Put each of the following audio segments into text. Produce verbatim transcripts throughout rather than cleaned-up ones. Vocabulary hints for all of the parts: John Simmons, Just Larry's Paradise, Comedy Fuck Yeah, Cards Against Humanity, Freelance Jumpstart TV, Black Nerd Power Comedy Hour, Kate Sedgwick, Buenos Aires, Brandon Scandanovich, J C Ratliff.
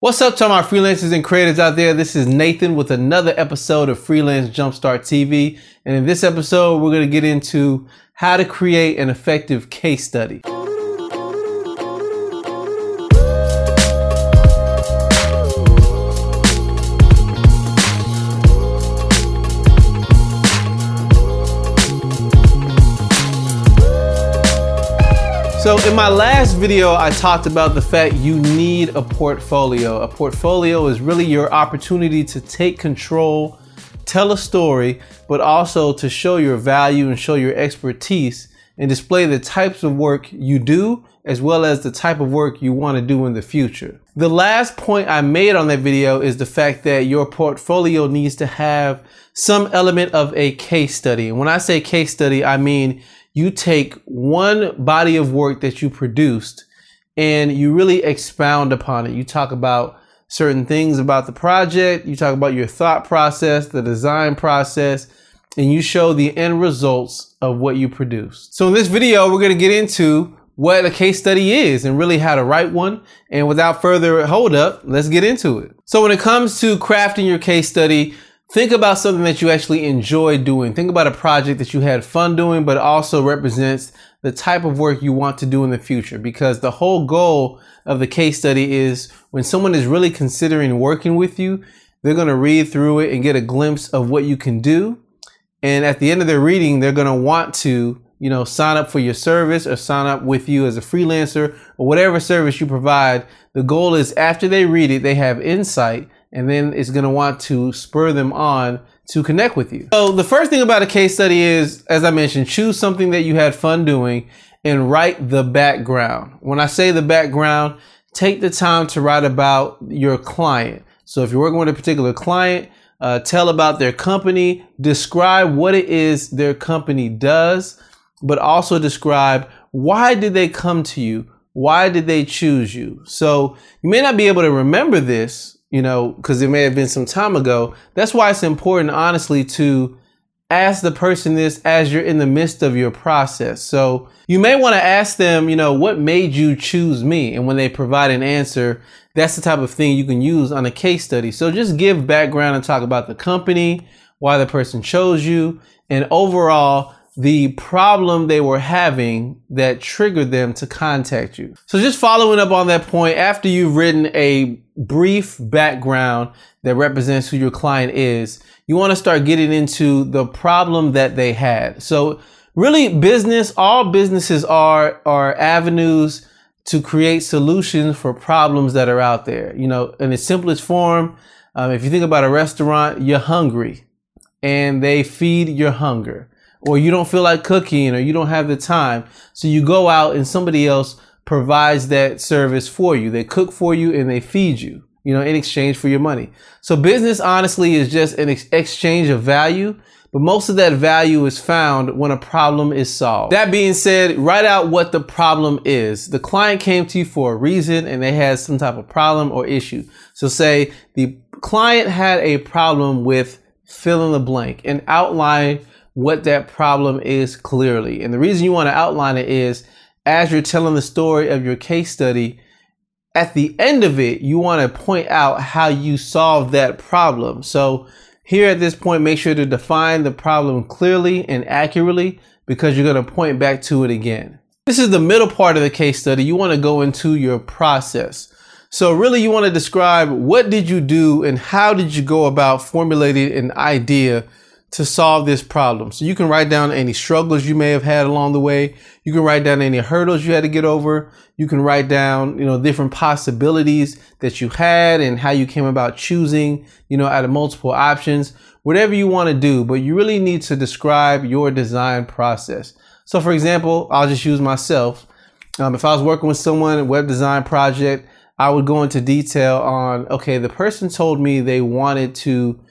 What's up to all my freelancers and creators out there? This is Nathan with another episode of Freelance Jumpstart T V. And in this episode, we're going to get into how to create an effective case study. So in my last video, I talked about the fact you need a portfolio. A portfolio is really your opportunity to take control, tell a story, but also to show your value and show your expertise and display the types of work you do as well as the type of work you want to do in the future. The last point I made on that video is the fact that your portfolio needs to have some element of a case study. And when I say case study, I mean you take one body of work that you produced and you really expound upon it. You talk about certain things about the project, you talk about your thought process, the design process, and you show the end results of what you produced. So in this video, we're going to get into what a case study is and really how to write one. And without further hold up, let's get into it. So when it comes to crafting your case study, think about something that you actually enjoy doing. Think about a project that you had fun doing, but also represents the type of work you want to do in the future. Because the whole goal of the case study is when someone is really considering working with you, they're going to read through it and get a glimpse of what you can do. And at the end of their reading, they're going to want to, you know, sign up for your service or sign up with you as a freelancer or whatever service you provide. The goal is after they read it, they have insight. And then it's going to want to spur them on to connect with you. So the first thing about a case study is, as I mentioned, choose something that you had fun doing and write the background. When I say the background, take the time to write about your client. So if you're working with a particular client, uh, tell about their company, describe what it is their company does, but also describe why did they come to you? Why did they choose you? So you may not be able to remember this, you know, because it may have been some time ago. That's why it's important, honestly, to ask the person this as you're in the midst of your process. So you may want to ask them, you know, what made you choose me? And when they provide an answer, that's the type of thing you can use on a case study. So just give background and talk about the company, why the person chose you, and overall, the problem they were having that triggered them to contact you. So just following up on that point, after you've written a brief background that represents who your client is, you want to start getting into the problem that they had. So really business, all businesses are, are avenues to create solutions for problems that are out there. You know, in its simplest form, um, if you think about a restaurant, you're hungry and they feed your hunger. Or you don't feel like cooking or you don't have the time. So you go out and somebody else provides that service for you. They cook for you and they feed you, you know, in exchange for your money. So business honestly is just an ex exchange of value, but most of that value is found when a problem is solved. That being said, write out what the problem is. The client came to you for a reason and they had some type of problem or issue. So say the client had a problem with fill in the blank and outline what that problem is clearly. And the reason you want to outline it is as you're telling the story of your case study, at the end of it, you want to point out how you solved that problem. So here at this point, make sure to define the problem clearly and accurately because you're going to point back to it again. This is the middle part of the case study. You want to go into your process. So really you want to describe what did you do and how did you go about formulating an idea to solve this problem. So you can write down any struggles you may have had along the way. You can write down any hurdles you had to get over. You can write down, you know, different possibilities that you had and how you came about choosing, you know, out of multiple options, whatever you want to do, but you really need to describe your design process. So for example, I'll just use myself. Um, if I was working with someone, a web design project, I would go into detail on, okay, the person told me they wanted to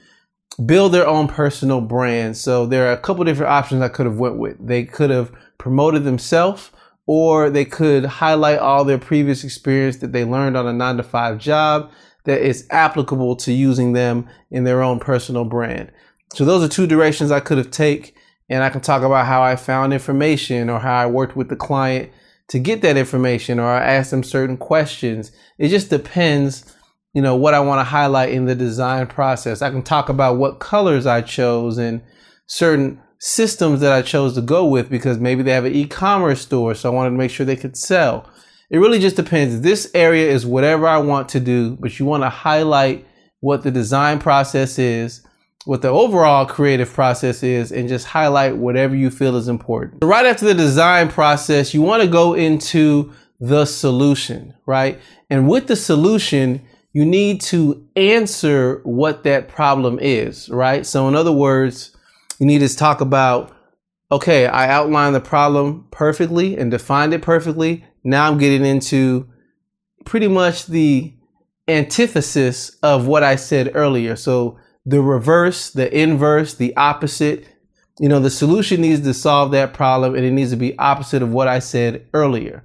build their own personal brand. So there are a couple different options I could have went with. They could have promoted themselves or they could highlight all their previous experience that they learned on a nine to five job that is applicable to using them in their own personal brand. So those are two directions I could have taken, and I can talk about how I found information or how I worked with the client to get that information, or I asked them certain questions. It just depends you know, what I want to highlight in the design process. I can talk about what colors I chose and certain systems that I chose to go with, because maybe they have an e-commerce store, so I wanted to make sure they could sell. It really just depends. This area is whatever I want to do, but you want to highlight what the design process is, what the overall creative process is, and just highlight whatever you feel is important. So right after the design process, you want to go into the solution, right? And with the solution, you need to answer what that problem is, right? So in other words, you need to talk about, okay, I outlined the problem perfectly and defined it perfectly. Now I'm getting into pretty much the antithesis of what I said earlier. So the reverse, the inverse, the opposite. You know, the solution needs to solve that problem, and it needs to be opposite of what I said earlier.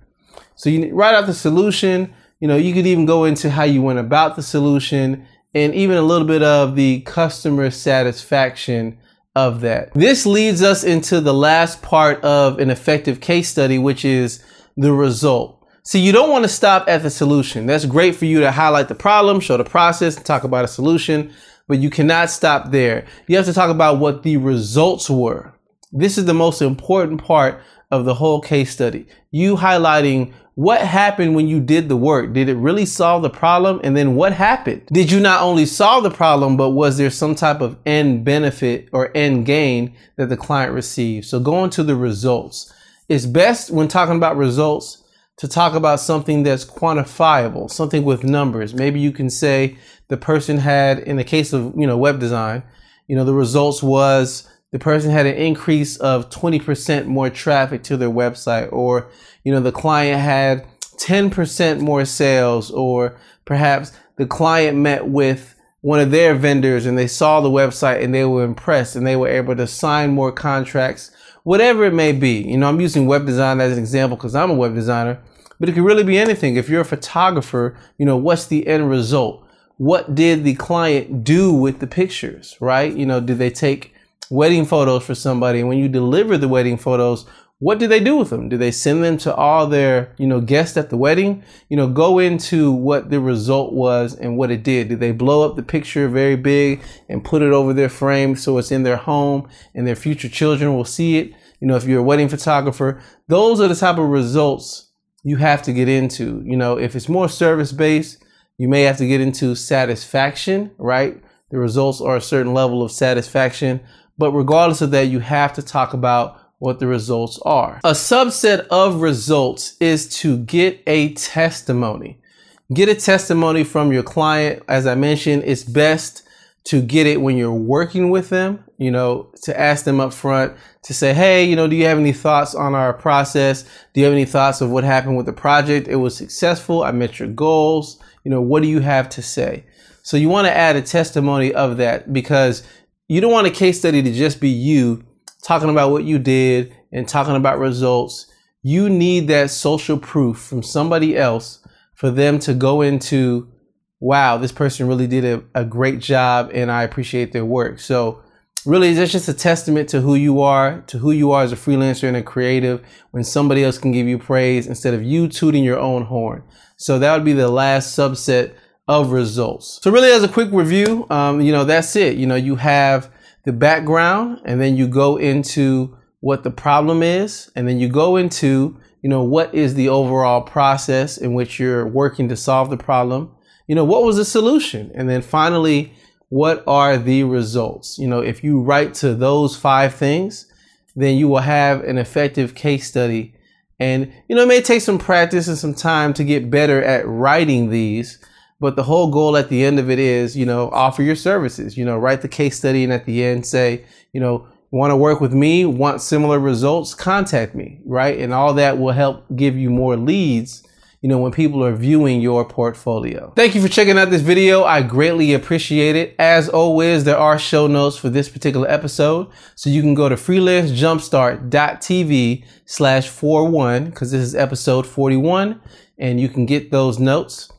So you, right after the solution, you know, you could even go into how you went about the solution, and even a little bit of the customer satisfaction of that. This leads us into the last part of an effective case study, which is the result. So you don't want to stop at the solution. That's great for you to highlight the problem, show the process, and talk about a solution, but you cannot stop there. You have to talk about what the results were. This is the most important part of the whole case study. You highlighting what happened when you did the work. Did it really solve the problem? And then what happened? Did you not only solve the problem, but was there some type of end benefit or end gain that the client received? So going to the results. It's best when talking about results to talk about something that's quantifiable, something with numbers. Maybe you can say the person had, in the case of, you know, web design, you know, the results was the person had an increase of twenty percent more traffic to their website, or, you know, the client had ten percent more sales, or perhaps the client met with one of their vendors and they saw the website and they were impressed and they were able to sign more contracts. Whatever it may be, you know, I'm using web design as an example because I'm a web designer, but it could really be anything. If you're a photographer, you know, what's the end result? What did the client do with the pictures, right? You know, did they take wedding photos for somebody? And when you deliver the wedding photos, what do they do with them? Do they send them to all their, you know, guests at the wedding? You know, go into what the result was and what it did. Did they blow up the picture very big and put it over their frame so it's in their home and their future children will see it? You know, if you're a wedding photographer, those are the type of results you have to get into. You know, if it's more service-based, you may have to get into satisfaction, right? The results are a certain level of satisfaction, but regardless of that, you have to talk about what the results are. A subset of results is to get a testimony. Get a testimony from your client. As I mentioned, it's best to get it when you're working with them, you know, to ask them up front to say, hey, you know, do you have any thoughts on our process? Do you have any thoughts of what happened with the project? It was successful. I met your goals. You know, what do you have to say? So you want to add a testimony of that, because you don't want a case study to just be you talking about what you did and talking about results. You need that social proof from somebody else for them to go into, wow, this person really did a, a great job and I appreciate their work. So really, that's just a testament to who you are, to who you are as a freelancer and a creative, when somebody else can give you praise instead of you tooting your own horn. So that would be the last subset of results. So really, as a quick review, um, you know, that's it. You know, you have the background, and then you go into what the problem is, and then you go into, you know, what is the overall process in which you're working to solve the problem? You know, what was the solution? And then finally, what are the results? You know, if you write to those five things, then you will have an effective case study. And, you know, it may take some practice and some time to get better at writing these, but the whole goal at the end of it is, you know, offer your services, you know, write the case study, and at the end say, you know, want to work with me, want similar results, contact me, right? And all that will help give you more leads, you know, when people are viewing your portfolio. Thank you for checking out this video. I greatly appreciate it. As always, there are show notes for this particular episode. So you can go to freelance jumpstart dot T V slash forty-one, because this is episode forty-one, and you can get those notes.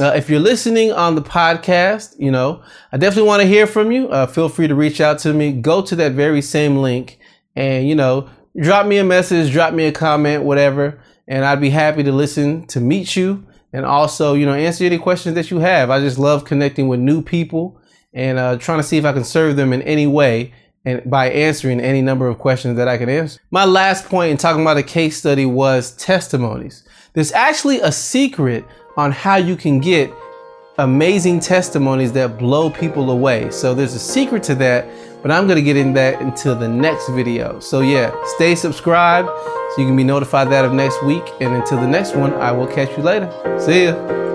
Uh, if you're listening on the podcast, you know, I definitely want to hear from you. Uh, feel free to reach out to me. Go to that very same link and, you know, drop me a message, drop me a comment, whatever. And I'd be happy to listen, to meet you, and also, you know, answer any questions that you have. I just love connecting with new people and uh, trying to see if I can serve them in any way and by answering any number of questions that I can answer. My last point in talking about a case study was testimonies. There's actually a secret on how you can get amazing testimonies that blow people away. So there's a secret to that, but I'm gonna get into that until the next video. So yeah, stay subscribed so you can be notified that of next week. And until the next one, I will catch you later. See ya.